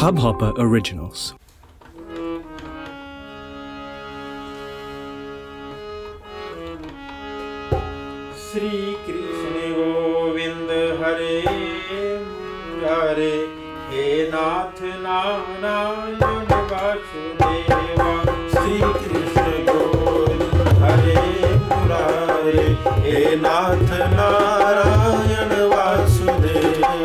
Hubhopper Originals। Shri Krishna Govind Hare Hare, हे नाथ Narayan Vasudeva. Shri Krishna Govind Hare Hare, हे नाथ Narayan Vasudeva.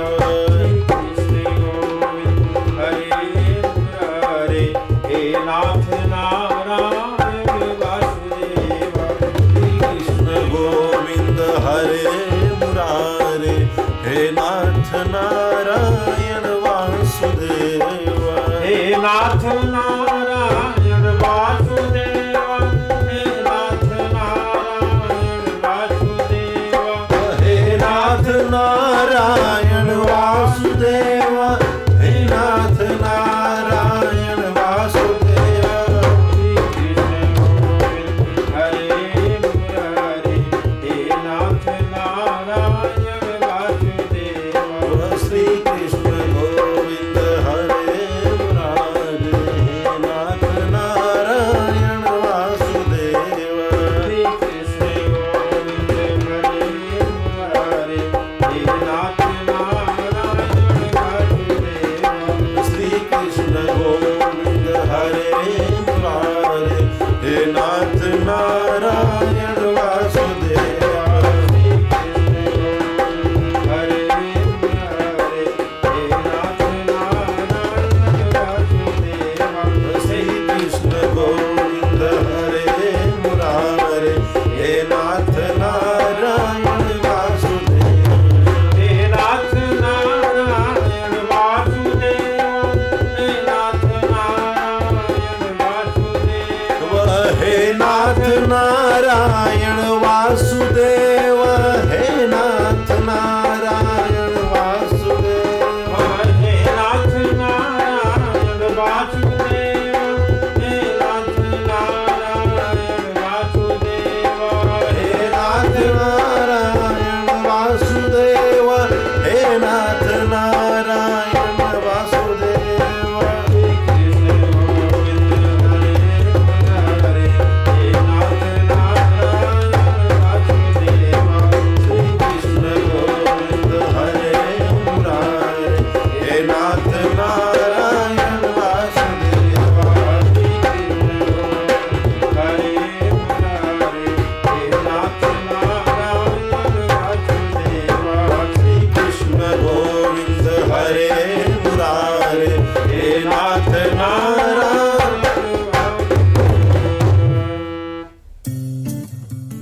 Narayan Vasudeva, हे नाथ Narayan Vasudeva, हे नाथ Narayan Vasudeva, हे नाथ Narayan Vasudeva, हे नाथ Narayan Vasudeva. Hare Hare, हे नाथ Narayan. Narayan Vasudev, हे नाथ Narayan Vasudev, हे नाथ Narayan Vasudev, हे नाथ Narayan Vasudev, हे नाथ Narayan Vasudev, हे नाथ Narayan Vasudev.